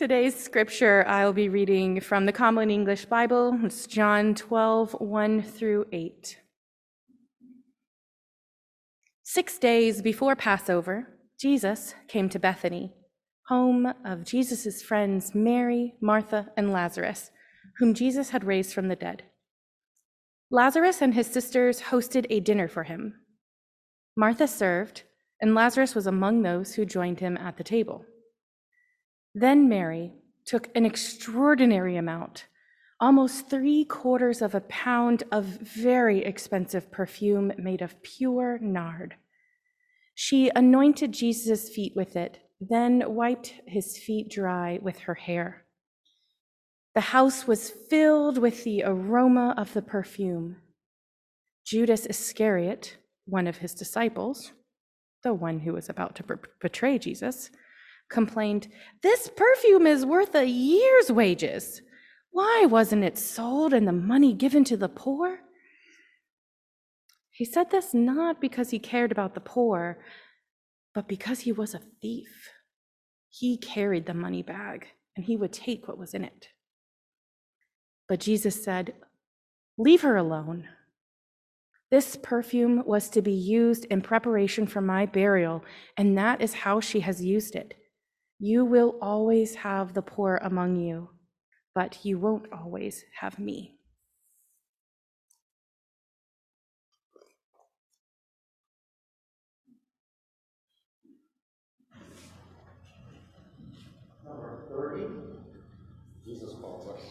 Today's scripture I will be reading from the Common English Bible. It's John 12:1-8. 6 days before Passover, Jesus came to Bethany, home of Jesus' friends Mary, Martha, and Lazarus, whom Jesus had raised from the dead. Lazarus and his sisters hosted a dinner for him. Martha served, and Lazarus was among those who joined him at the table. Then Mary took an extraordinary amount, almost 3/4 of a pound of very expensive perfume made of pure nard. She anointed Jesus' feet with it, then wiped his feet dry with her hair. The house was filled with the aroma of the perfume. Judas Iscariot, one of his disciples, the one who was about to betray Jesus, complained, "This perfume is worth a year's wages. Why wasn't it sold and the money given to the poor?" He said this not because he cared about the poor, but because he was a thief. He carried the money bag, and he would take what was in it. But Jesus said, "Leave her alone. This perfume was to be used in preparation for my burial, and that is how she has used it. You will always have the poor among you, but you won't always have me." Number 30, Jesus calls us.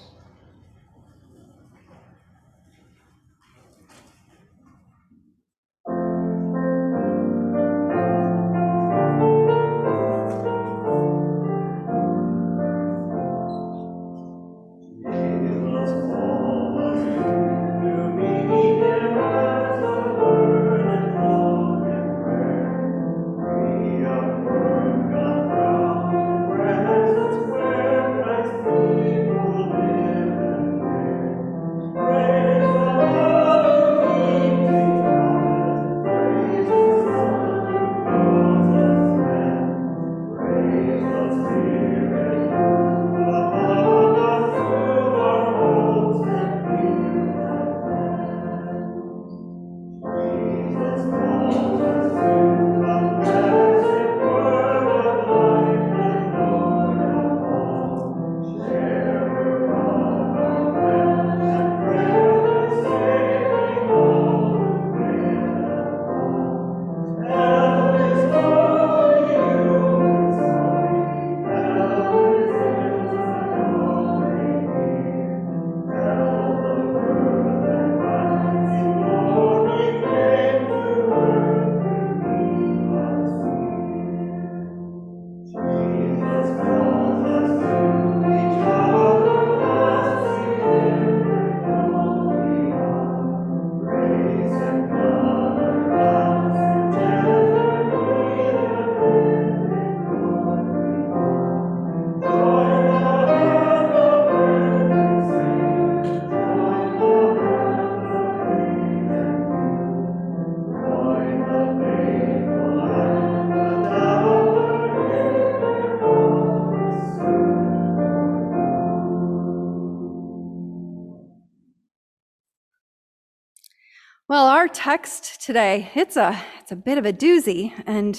Well, our text today, it's a bit of a doozy, and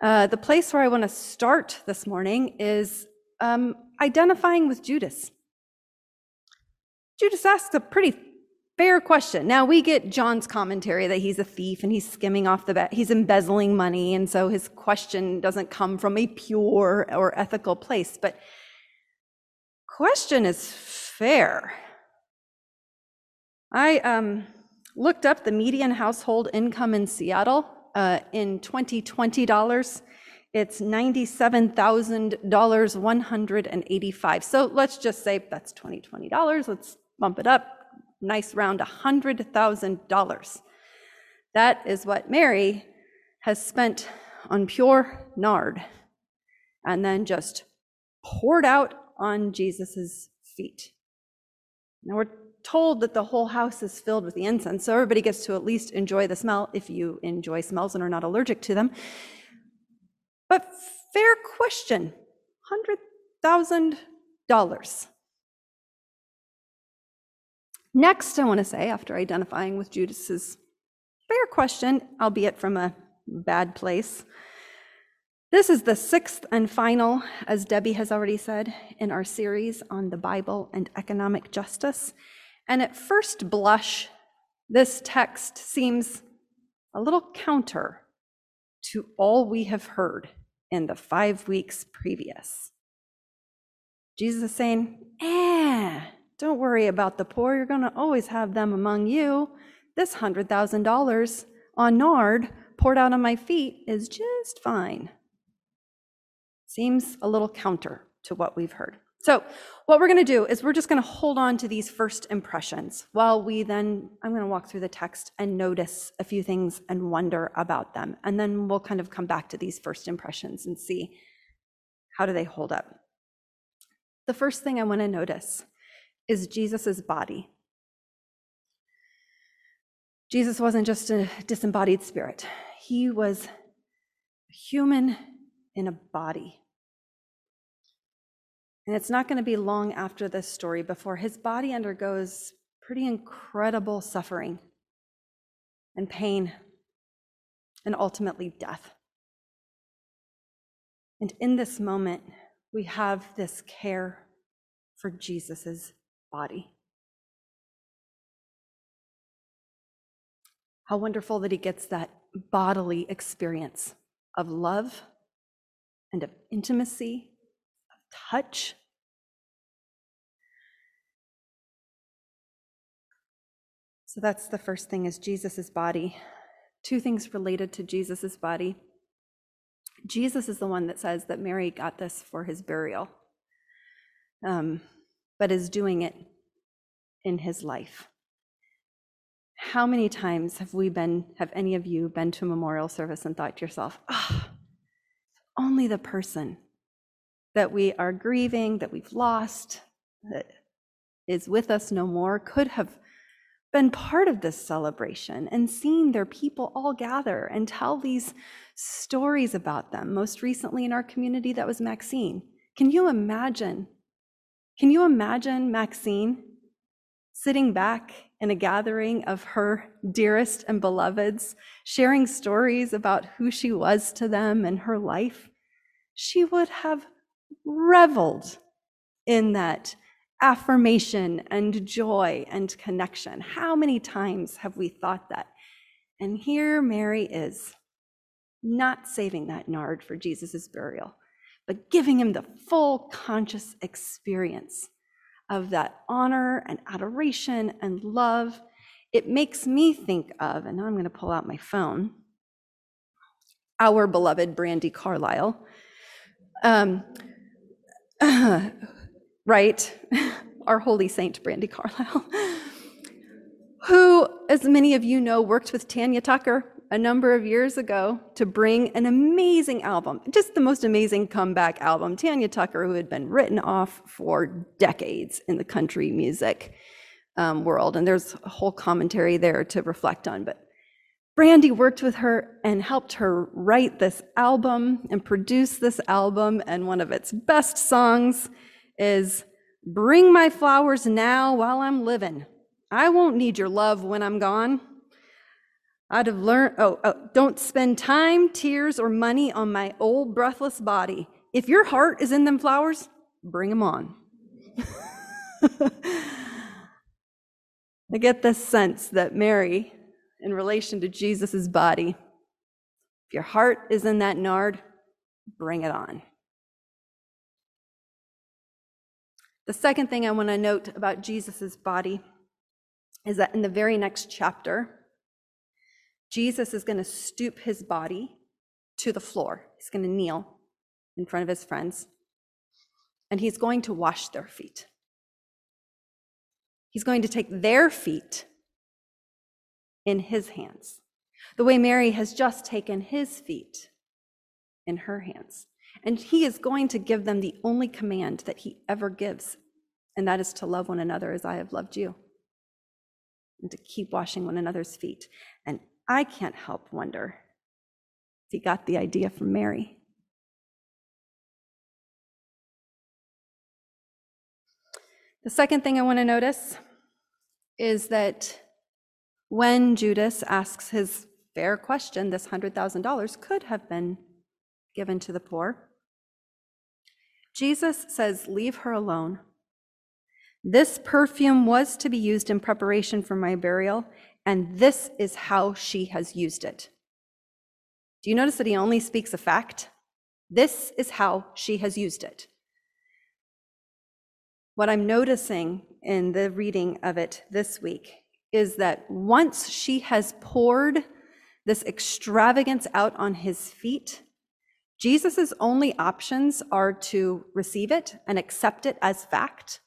the place where I want to start this morning is identifying with Judas. Judas asks a pretty fair question. Now, we get John's commentary that he's a thief and he's skimming off the bat, he's embezzling money, and so his question doesn't come from a pure or ethical place, but question is fair. I looked up the median household income in Seattle in 2020 dollars. It's $97,185. So let's just say that's 2020 dollars. Let's bump it up. Nice round $100,000. That is what Mary has spent on pure nard and then just poured out on Jesus's feet. Now we're told that the whole house is filled with the incense, so everybody gets to at least enjoy the smell if you enjoy smells and are not allergic to them. But fair question, $2,000. Next, I want to say, after identifying with Judas's fair question, albeit from a bad place, this is the sixth and final, as Debbie has already said, in our series on the Bible and economic justice. And at first blush, this text seems a little counter to all we have heard in the 5 weeks previous. Jesus is saying, don't worry about the poor. You're going to always have them among you. This $100,000 on nard poured out on my feet is just fine. Seems a little counter to what we've heard. So what we're going to do is we're just going to hold on to these first impressions while I'm going to walk through the text and notice a few things and wonder about them. And then we'll kind of come back to these first impressions and see how do they hold up. The first thing I want to notice is Jesus's body. Jesus wasn't just a disembodied spirit. He was a human in a body. And it's not going to be long after this story before his body undergoes pretty incredible suffering and pain and ultimately death. And in this moment, we have this care for Jesus's body. How wonderful that he gets that bodily experience of love and of intimacy, of touch. So that's the first thing, is Jesus's body. Two things related to Jesus's body. Jesus is the one that says that Mary got this for his burial, but is doing it in his life. How many times have any of you been to a memorial service and thought to yourself, only the person that we are grieving, that we've lost, that is with us no more, could have been part of this celebration and seen their people all gather and tell these stories about them. Most recently in our community, that was Maxine. Can you imagine Maxine sitting back in a gathering of her dearest and beloveds, sharing stories about who she was to them and her life? She would have reveled in that affirmation and joy and connection. How many times have we thought that? And here Mary is, not saving that nard for Jesus's burial, but giving him the full conscious experience of that honor and adoration and love. It makes me think of, and now I'm going to pull out my phone, our beloved Brandi Carlile, right? Our holy saint Brandi Carlile, who, as many of you know, worked with Tanya Tucker a number of years ago to bring an amazing album, just the most amazing comeback album. Tanya Tucker, who had been written off for decades in the country music world, and there's a whole commentary there to reflect on, but Brandi worked with her and helped her write this album and produce this album, and one of its best songs is "Bring My Flowers Now While I'm Living. I Won't Need Your Love When I'm Gone. I'd have learned, don't spend time, tears, or money on my old breathless body. If your heart is in them flowers, bring them on." I get this sense that Mary, in relation to Jesus's body, if your heart is in that nard, bring it on. The second thing I want to note about Jesus's body is that in the very next chapter, Jesus is going to stoop his body to the floor. He's going to kneel in front of his friends, and he's going to wash their feet. He's going to take their feet in his hands, the way Mary has just taken his feet in her hands. And he is going to give them the only command that he ever gives, and that is to love one another as I have loved you, and to keep washing one another's feet. And I can't help wonder if he got the idea from Mary. The second thing I want to notice is that when Judas asks his fair question, this $100,000 could have been given to the poor. Jesus says, "Leave her alone. This perfume was to be used in preparation for my burial, and this is how she has used it." Do you notice that he only speaks a fact? This is how she has used it. What I'm noticing in the reading of it this week is that once she has poured this extravagance out on his feet, Jesus's only options are to receive it and accept it as fact,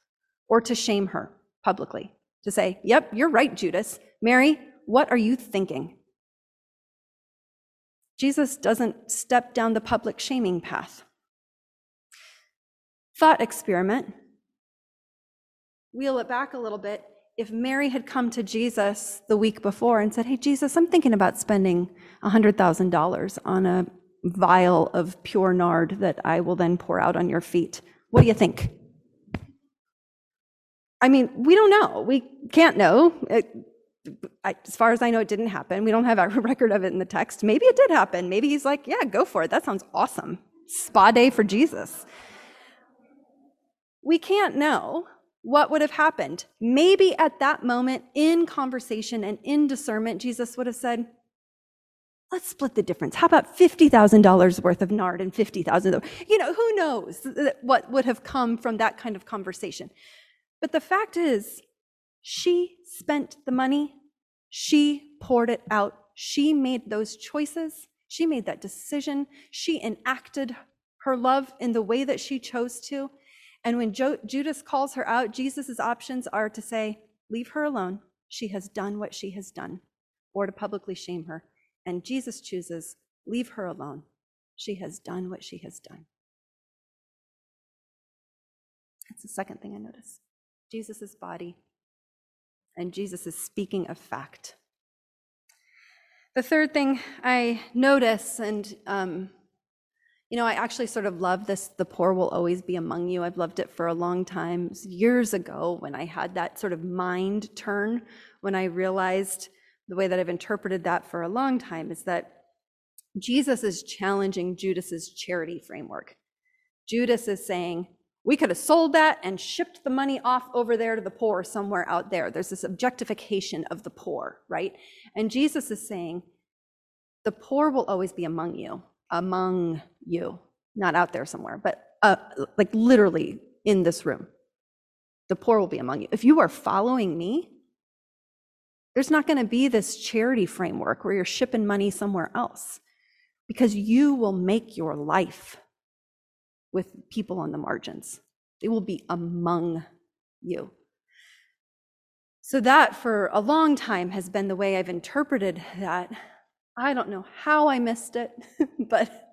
or to shame her publicly, to say, "Yep, you're right, Judas. Mary, what are you thinking?" Jesus doesn't step down the public shaming path. Thought experiment. Wheel it back a little bit. If Mary had come to Jesus the week before and said, "Hey, Jesus, I'm thinking about spending $100,000 on a vial of pure nard that I will then pour out on your feet. What do you think?" I mean, we don't know. We can't know. As far as I know, it didn't happen. We don't have a record of it in the text. Maybe it did happen. Maybe he's like, "Yeah, go for it. That sounds awesome. Spa day for Jesus." We can't know what would have happened. Maybe at that moment, in conversation and in discernment, Jesus would have said, "Let's split the difference. How about $50,000 worth of nard and $50,000? Who knows what would have come from that kind of conversation. But the fact is, she spent the money. She poured it out. She made those choices. She made that decision. She enacted her love in the way that she chose to. And when Judas calls her out, Jesus's options are to say, "Leave her alone. She has done what she has done," or to publicly shame her. And Jesus chooses, "Leave her alone. She has done what she has done." That's the second thing I noticed. Jesus's body, and Jesus is speaking of fact. The third thing I notice, and I actually sort of love this, "The poor will always be among you." I've loved it for a long time. Years ago, when I had that sort of mind turn, when I realized the way that I've interpreted that for a long time is that Jesus is challenging Judas's charity framework. Judas is saying, "We could have sold that and shipped the money off over there to the poor somewhere out there." There's this objectification of the poor, right? And Jesus is saying, "The poor will always be among you," not out there somewhere, but like literally in this room. The poor will be among you. If you are following me, there's not going to be this charity framework where you're shipping money somewhere else, because you will make your life with people on the margins. They will be among you. So that for a long time has been the way I've interpreted that. I don't know how I missed it, but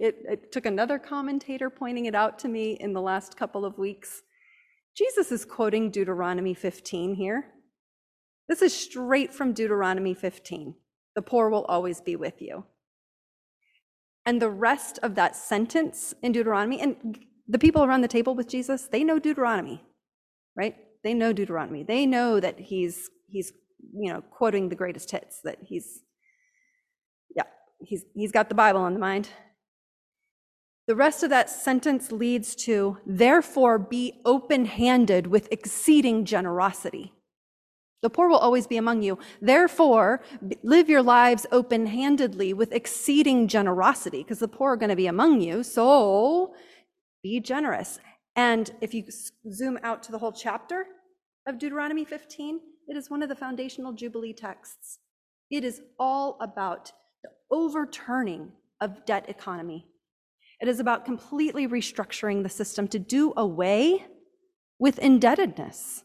it took another commentator pointing it out to me in the last couple of weeks. Jesus is quoting Deuteronomy 15 here. This is straight from Deuteronomy 15. "The poor will always be with you." And the rest of that sentence in Deuteronomy, and the people around the table with Jesus, they know Deuteronomy, right? They know Deuteronomy. They know that he's quoting the greatest hits, that he's got the Bible on the mind. The rest of that sentence leads to, "Therefore be open-handed with exceeding generosity. The poor will always be among you. Therefore, live your lives open-handedly with exceeding generosity," because the poor are going to be among you, so be generous. And if you zoom out to the whole chapter of Deuteronomy 15, it is one of the foundational Jubilee texts. It is all about the overturning of debt economy. It is about completely restructuring the system to do away with indebtedness,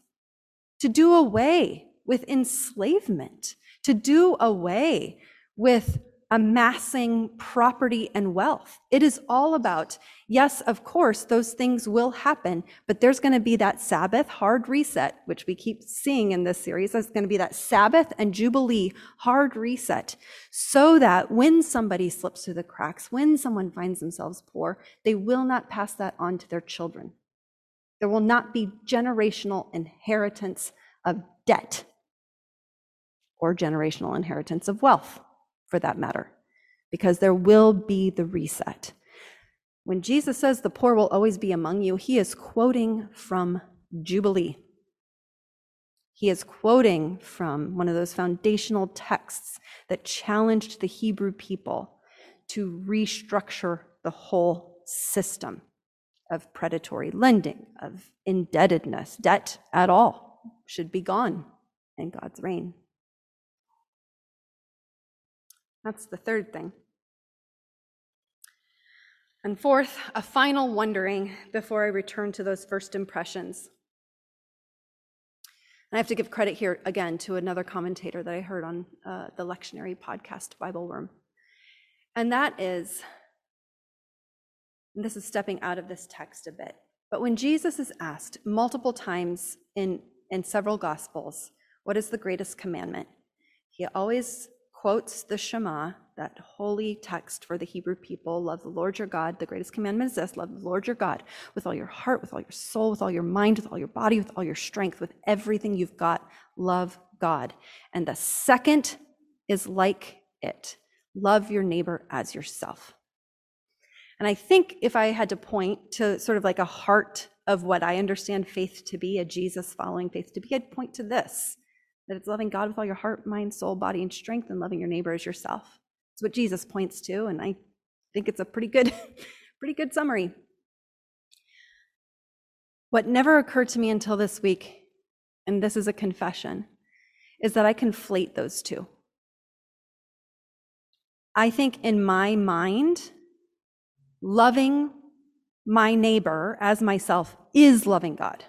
to do away with enslavement, to do away with amassing property and wealth. It is all about, yes, of course, those things will happen, but there's going to be that Sabbath hard reset, which we keep seeing in this series. There's going to be that Sabbath and Jubilee hard reset, so that when somebody slips through the cracks, when someone finds themselves poor, they will not pass that on to their children. There will not be generational inheritance of debt or generational inheritance of wealth, for that matter, because there will be the reset. When Jesus says the poor will always be among you, he is quoting from Jubilee. He is quoting from one of those foundational texts that challenged the Hebrew people to restructure the whole system of predatory lending, of indebtedness. Debt at all should be gone in God's reign. That's the third thing. And fourth, a final wondering before I return to those first impressions. And I have to give credit here again to another commentator that I heard on the lectionary podcast, Bible Worm. And that is, and this is stepping out of this text a bit, but when Jesus is asked multiple times in several Gospels, what is the greatest commandment? He always quotes the Shema, that holy text for the Hebrew people. Love the Lord your God. The greatest commandment is this: love the Lord your God with all your heart, with all your soul, with all your mind, with all your body, with all your strength, with everything you've got. Love God. And the second is like it: love your neighbor as yourself. And I think if I had to point to sort of like a heart of what I understand faith to be, a Jesus following faith to be, I'd point to this, that it's loving God with all your heart, mind, soul, body, and strength, and loving your neighbor as yourself. It's what Jesus points to, and I think it's a pretty good summary. What never occurred to me until this week, and this is a confession, is that I conflate those two. I think in my mind, loving my neighbor as myself is loving God.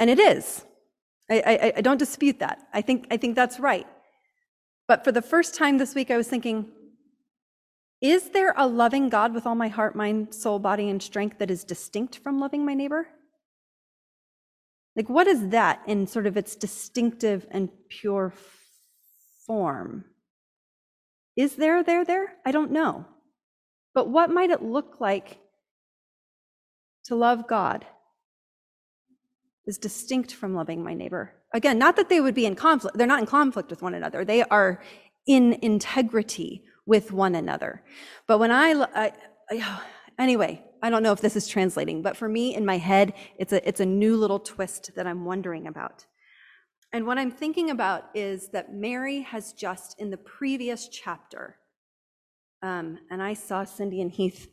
And it is. I don't dispute that. I think that's right. But for the first time this week, I was thinking, is there a loving God with all my heart, mind, soul, body, and strength that is distinct from loving my neighbor? Like, what is that in sort of its distinctive and pure form? Is there? I don't know. But what might it look like to love God is distinct from loving my neighbor? Again, not that they would be in conflict. They're not in conflict with one another. They are in integrity with one another. But when anyway, I don't know if this is translating, but for me in my head, it's a new little twist that I'm wondering about. And what I'm thinking about is that Mary has just in the previous chapter, and I saw Cindy and Heath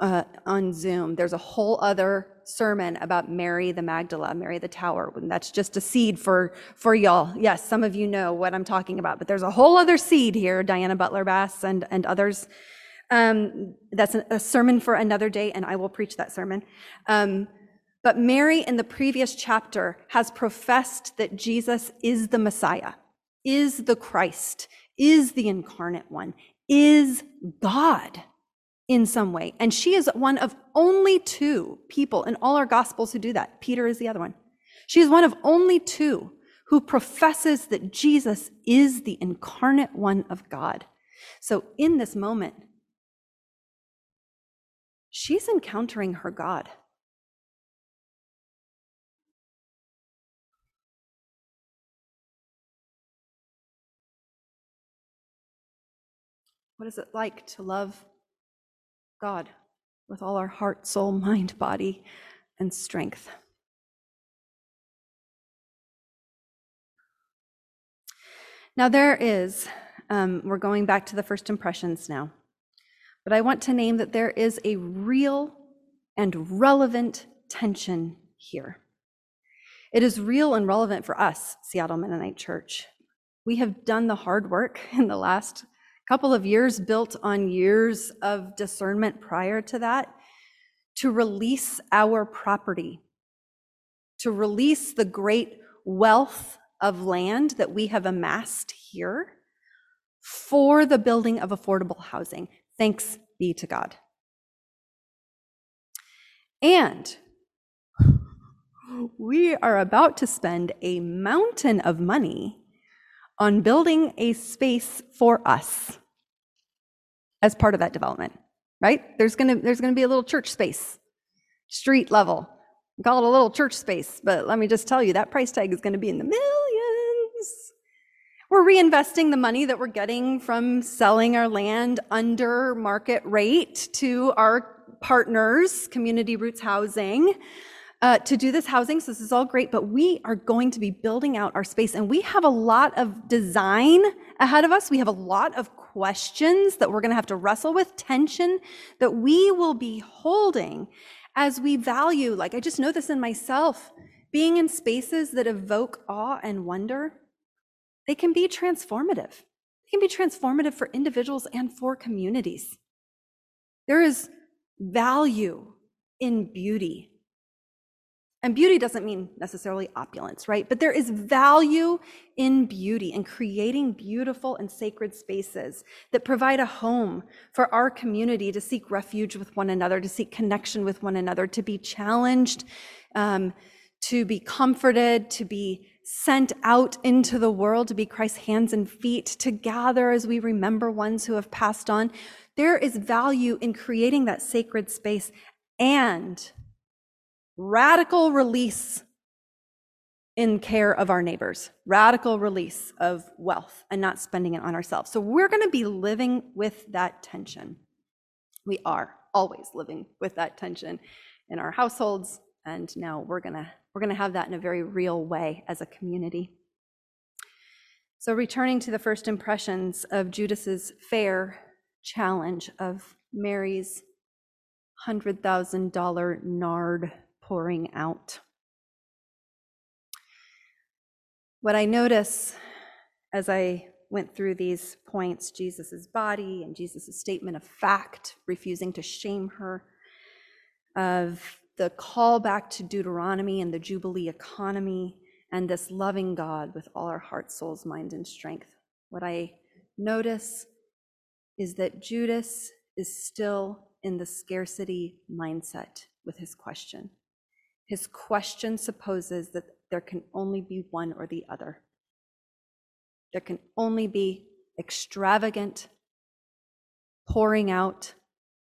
on Zoom, there's a whole other sermon about Mary the Magdala, Mary the Tower, and that's just a seed for y'all. Yes, some of you know what I'm talking about, but there's a whole other seed here, Diana Butler Bass and others. That's a sermon for another day, and I will preach that sermon. But Mary in the previous chapter has professed that Jesus is the Messiah, is the Christ, is the incarnate one, is God in some way. And she is one of only two people in all our Gospels who do that. Peter is the other one. She is one of only two who professes that Jesus is the incarnate one of God. So in this moment, she's encountering her God. What is it like to love God with all our heart, soul, mind, body, and strength? Now there is, we're going back to the first impressions now, but I want to name that there is a real and relevant tension here. It is real and relevant for us, Seattle Mennonite Church. We have done the hard work in the last couple of years, built on years of discernment prior to that, to release our property, to release the great wealth of land that we have amassed here for the building of affordable housing. Thanks be to God. And we are about to spend a mountain of money on building a space for us as part of that development. right? There's gonna be a little church space, street level. We call it a little church space, but let me just tell you, that price tag is gonna be in the millions. We're reinvesting the money that we're getting from selling our land under market rate to our partners, Community Roots Housing, to do this housing. So this is all great, but we are going to be building out our space, and we have a lot of design ahead of us. We have a lot of questions that we're going to have to wrestle with, tension that we will be holding as we value, like I just know this in myself, being in spaces that evoke awe and wonder. They can be transformative. They can be transformative for individuals and for communities. There is value in beauty. And beauty doesn't mean necessarily opulence, right? But there is value in beauty and creating beautiful and sacred spaces that provide a home for our community to seek refuge with one another, to seek connection with one another, to be challenged, to be comforted, to be sent out into the world, to be Christ's hands and feet, to gather as we remember ones who have passed on. There is value in creating that sacred space and radical release in care of our neighbors, radical release of wealth and not spending it on ourselves. So we're going to be living with that tension. We are always living with that tension in our households, and now we're going to have that in a very real way as a community. So returning to the first impressions of Judas's fair challenge of Mary's $100,000 nard pouring out. What I notice as I went through these points, Jesus's body and Jesus's statement of fact, refusing to shame her, of the call back to Deuteronomy and the Jubilee economy, and this loving God with all our heart, souls, mind, and strength. What I notice is that Judas is still in the scarcity mindset with his question. His question supposes that there can only be one or the other. There can only be extravagant pouring out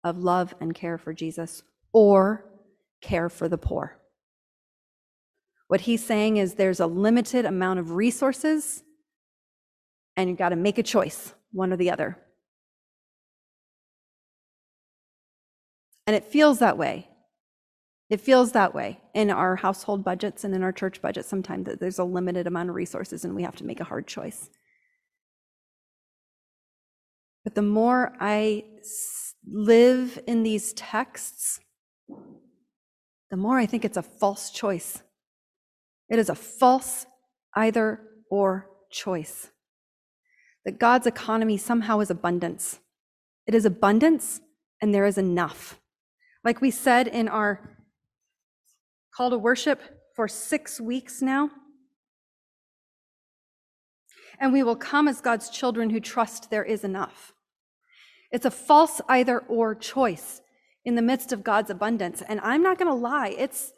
of love and care for Jesus, or care for the poor. What he's saying is there's a limited amount of resources, and you've got to make a choice, one or the other. And it feels that way. It feels that way in our household budgets and in our church budget sometimes, that there's a limited amount of resources and we have to make a hard choice. But the more I live in these texts, the more I think it's a false choice. It is a false either or choice. That God's economy somehow is abundance. It is abundance, and there is enough. Like we said in our call to worship for 6 weeks now. And we will come as God's children who trust there is enough. It's a false either or choice in the midst of God's abundance. And I'm not going to lie, it's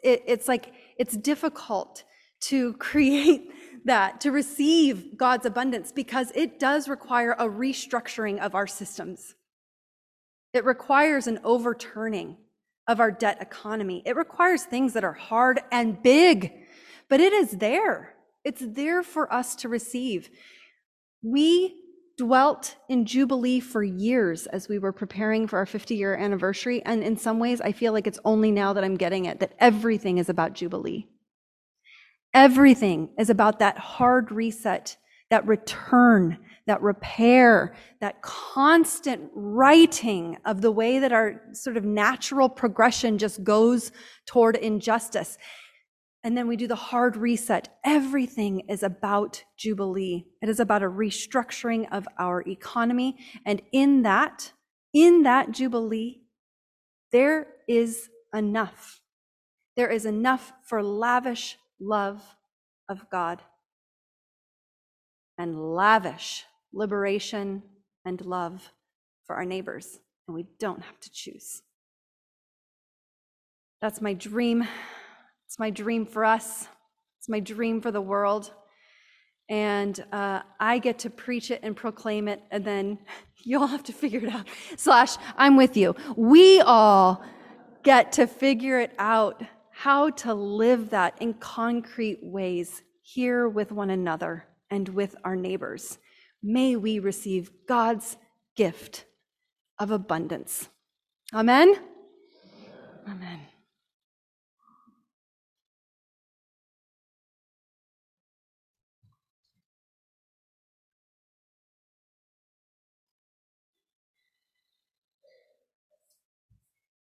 difficult to create that, to receive God's abundance, because it does require a restructuring of our systems. It requires an overturning of our debt economy. It requires things that are hard and big, but it is there. It's there for us to receive. We dwelt in Jubilee for years as we were preparing for our 50-year anniversary, and in some ways, I feel like it's only now that I'm getting it, that everything is about Jubilee. Everything is about that hard reset, that return, that repair, that constant righting of the way that our sort of natural progression just goes toward injustice. And then we do the hard reset. Everything is about Jubilee. It is about a restructuring of our economy. And in that Jubilee, there is enough. There is enough for lavish love of God, and lavish liberation and love for our neighbors, and we don't have to choose. That's my dream. It's my dream for us. It's my dream for the world. and I get to preach it and proclaim it, and then you'll have to figure it out. Slash, I'm with you. We all get to figure it out, how to live that in concrete ways here with one another and with our neighbors. May we receive God's gift of abundance. Amen? Amen.